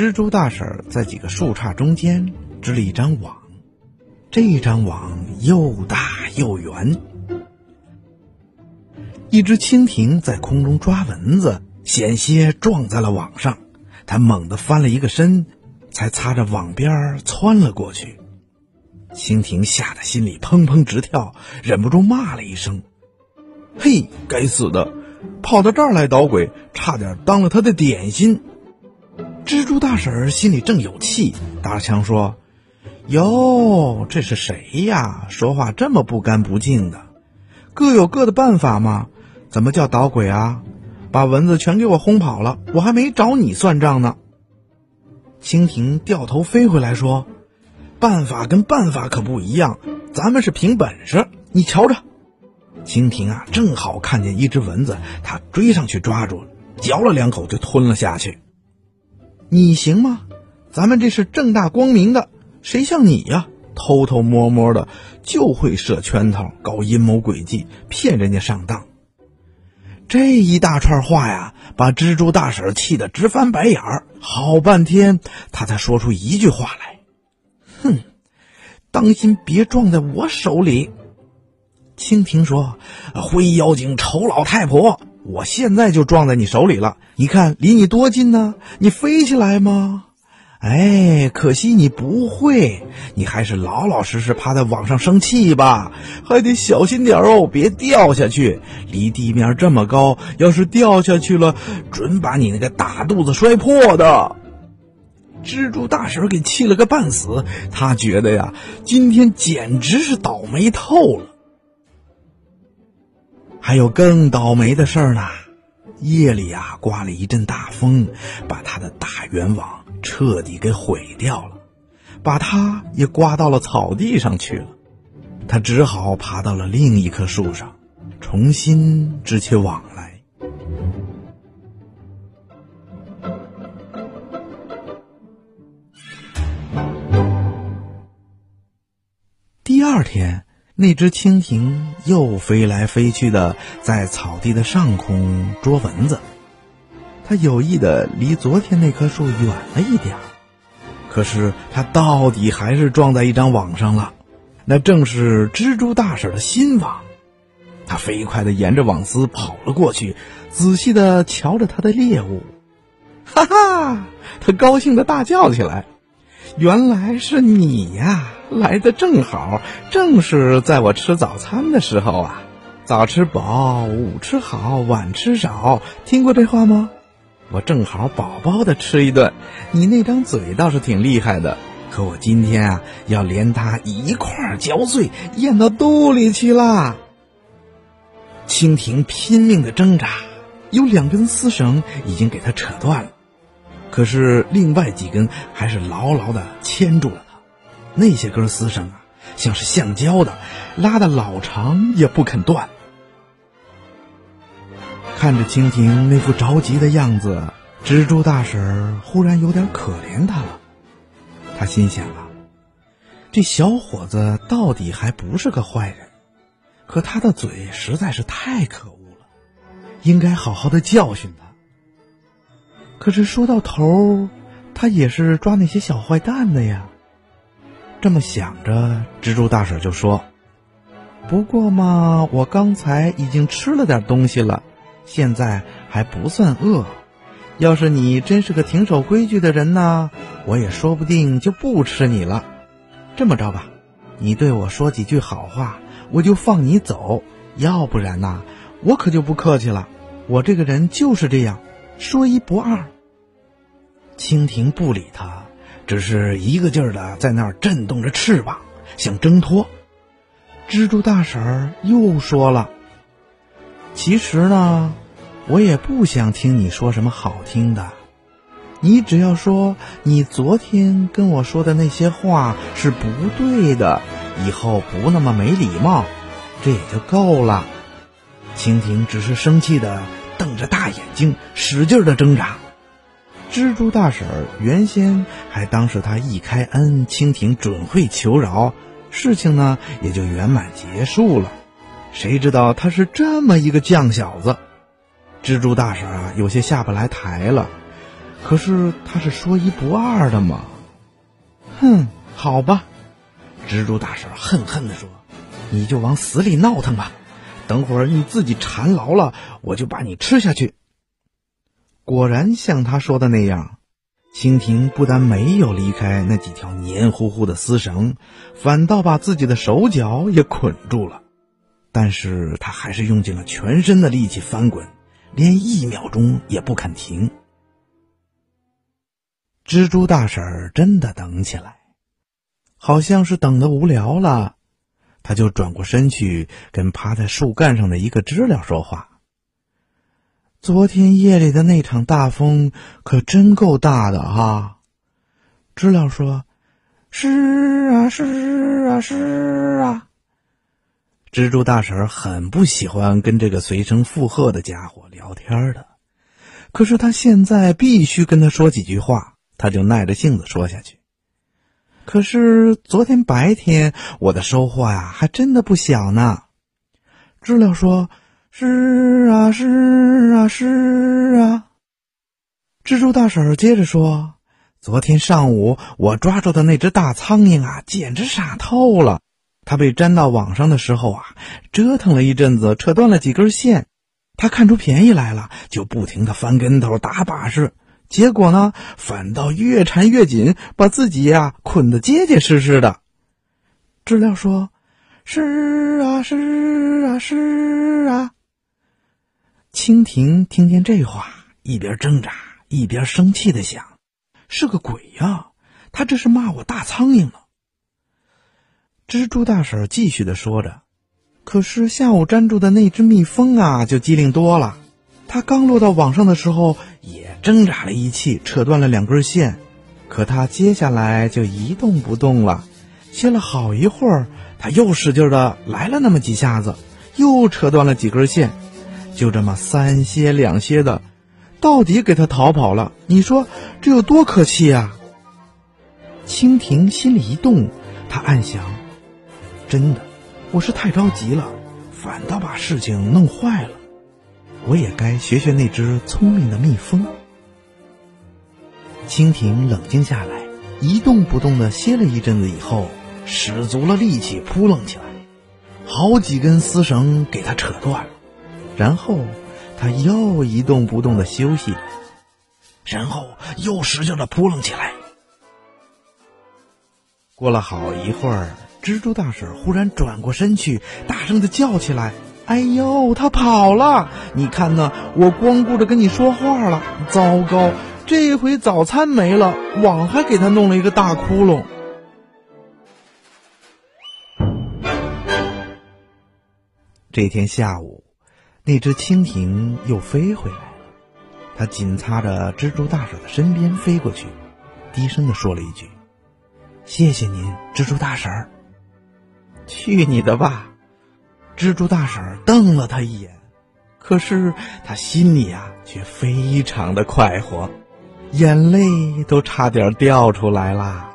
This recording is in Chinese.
蜘蛛大婶在几个树杈中间织了一张网，这张网又大又圆。一只蜻蜓在空中抓蚊子，险些撞在了网上，它猛地翻了一个身，才擦着网边窜了过去。蜻蜓吓得心里砰砰直跳，忍不住骂了一声：“嘿，该死的，跑到这儿来捣鬼，差点当了他的点心。”蜘蛛大婶心里正有气，搭着腔说：“哟，这是谁呀？说话这么不干不净的，各有各的办法嘛，怎么叫捣鬼啊？把蚊子全给我轰跑了，我还没找你算账呢。”蜻蜓掉头飞回来说：“办法跟办法可不一样，咱们是凭本事，你瞧着。”蜻蜓啊，正好看见一只蚊子，它追上去抓住了，嚼了两口就吞了下去。“你行吗？咱们这是正大光明的，谁像你呀？偷偷摸摸的，就会设圈套，搞阴谋诡计，骗人家上当。”这一大串话呀，把蜘蛛大婶气得直翻白眼儿，好半天，她才说出一句话来：“哼，当心别撞在我手里。”蜻蜓说：“灰妖精丑老太婆，我现在就撞在你手里了，你看离你多近呢？你飞起来吗？哎，可惜你不会，你还是老老实实趴在网上生气吧，还得小心点哦，别掉下去，离地面这么高，要是掉下去了，准把你那个大肚子摔破的。”蜘蛛大婶给气了个半死，她觉得呀，今天简直是倒霉透了。还有更倒霉的事儿呢，夜里啊，刮了一阵大风，把她的大圆网彻底给毁掉了，把她也刮到了草地上去了。她只好爬到了另一棵树上，重新织起网来。第二天，那只蜻蜓又飞来飞去的，在草地的上空捉蚊子。它有意的离昨天那棵树远了一点，可是它到底还是撞在一张网上了，那正是蜘蛛大婶的新网。它飞快的沿着网丝跑了过去，仔细的瞧着它的猎物。哈哈，它高兴的大叫起来：“原来是你呀！来的正好，正是在我吃早餐的时候啊！早吃饱，午吃好，晚吃少，听过这话吗？我正好饱饱的吃一顿。你那张嘴倒是挺厉害的，可我今天啊，要连它一块儿嚼碎，咽到肚里去啦！”蜻蜓拼命的挣扎，有两根丝绳已经给它扯断了，可是另外几根还是牢牢的牵住了它。那些根丝绳啊，像是橡胶的，拉得老长也不肯断。看着蜻蜓那副着急的样子，蜘蛛大婶忽然有点可怜他了。他心想啊，这小伙子到底还不是个坏人，可他的嘴实在是太可恶了，应该好好的教训他。可是说到头，他也是抓那些小坏蛋的呀。这么想着，蜘蛛大婶就说：“不过嘛，我刚才已经吃了点东西了，现在还不算饿。要是你真是个挺守规矩的人呢，我也说不定就不吃你了。这么着吧，你对我说几句好话，我就放你走，要不然呐，我可就不客气了。我这个人就是这样，说一不二。”蜻蜓不理他，只是一个劲儿的在那儿震动着翅膀，想挣脱。蜘蛛大婶又说了：“其实呢，我也不想听你说什么好听的，你只要说你昨天跟我说的那些话是不对的，以后不那么没礼貌，这也就够了。”蜻蜓只是生气的瞪着大眼睛，使劲的挣扎。蜘蛛大婶原先还当是她一开恩，蜻蜓准会求饶，事情呢也就圆满结束了。谁知道他是这么一个犟小子，蜘蛛大婶啊有些下不来台了，可是他是说一不二的嘛。哼，好吧，蜘蛛大婶恨恨地说，你就往死里闹腾吧，等会儿你自己缠牢了，我就把你吃下去。果然像他说的那样，蜻蜓不但没有离开那几条黏糊糊的丝绳，反倒把自己的手脚也捆住了。但是他还是用尽了全身的力气翻滚，连一秒钟也不肯停。蜘蛛大婶真的等起来，好像是等得无聊了，他就转过身去跟趴在树干上的一个知了说话。昨天夜里的那场大风可真够大的啊。知了说，是啊是啊是啊。蜘蛛大婶很不喜欢跟这个随声附和的家伙聊天的，可是他现在必须跟他说几句话，他就耐着性子说下去。可是昨天白天我的收获呀，还真的不小呢。知了说，是啊是啊是啊。蜘蛛大婶接着说，昨天上午我抓住的那只大苍蝇啊，简直傻透了。它被粘到网上的时候啊，折腾了一阵子，扯断了几根线。它看出便宜来了，就不停地翻跟头打把式。结果呢，反倒越缠越紧，把自己呀捆得结结实实的。知了说，是啊是啊是啊。蜻蜓听见这话，一边挣扎一边生气地想，是个鬼呀，他这是骂我大苍蝇呢。蜘蛛大婶继续地说着，可是下午粘住的那只蜜蜂啊，就机灵多了。它刚落到网上的时候也挣扎了一气，扯断了两根线，可它接下来就一动不动了。歇了好一会儿，它又使劲的来了那么几下子，又扯断了几根线，就这么三歇两歇的，到底给它逃跑了。你说这有多可气啊？蜻蜓心里一动，它暗想，真的，我是太着急了，反倒把事情弄坏了。我也该学学那只聪明的蜜蜂。蜻蜓冷静下来，一动不动地歇了一阵子以后，使足了力气扑棱起来，好几根丝绳给它扯断了。然后它又一动不动地休息，然后又使劲地扑棱起来。过了好一会儿，蜘蛛大婶忽然转过身去，大声地叫起来，哎呦，他跑了！你看呢，我光顾着跟你说话了。糟糕，这回早餐没了，网还给他弄了一个大窟窿。这天下午，那只蜻蜓又飞回来了，它紧擦着蜘蛛大婶的身边飞过去，低声地说了一句，谢谢您，蜘蛛大婶。去你的吧！蜘蛛大婶瞪了他一眼，可是他心里啊却非常的快活，眼泪都差点掉出来啦。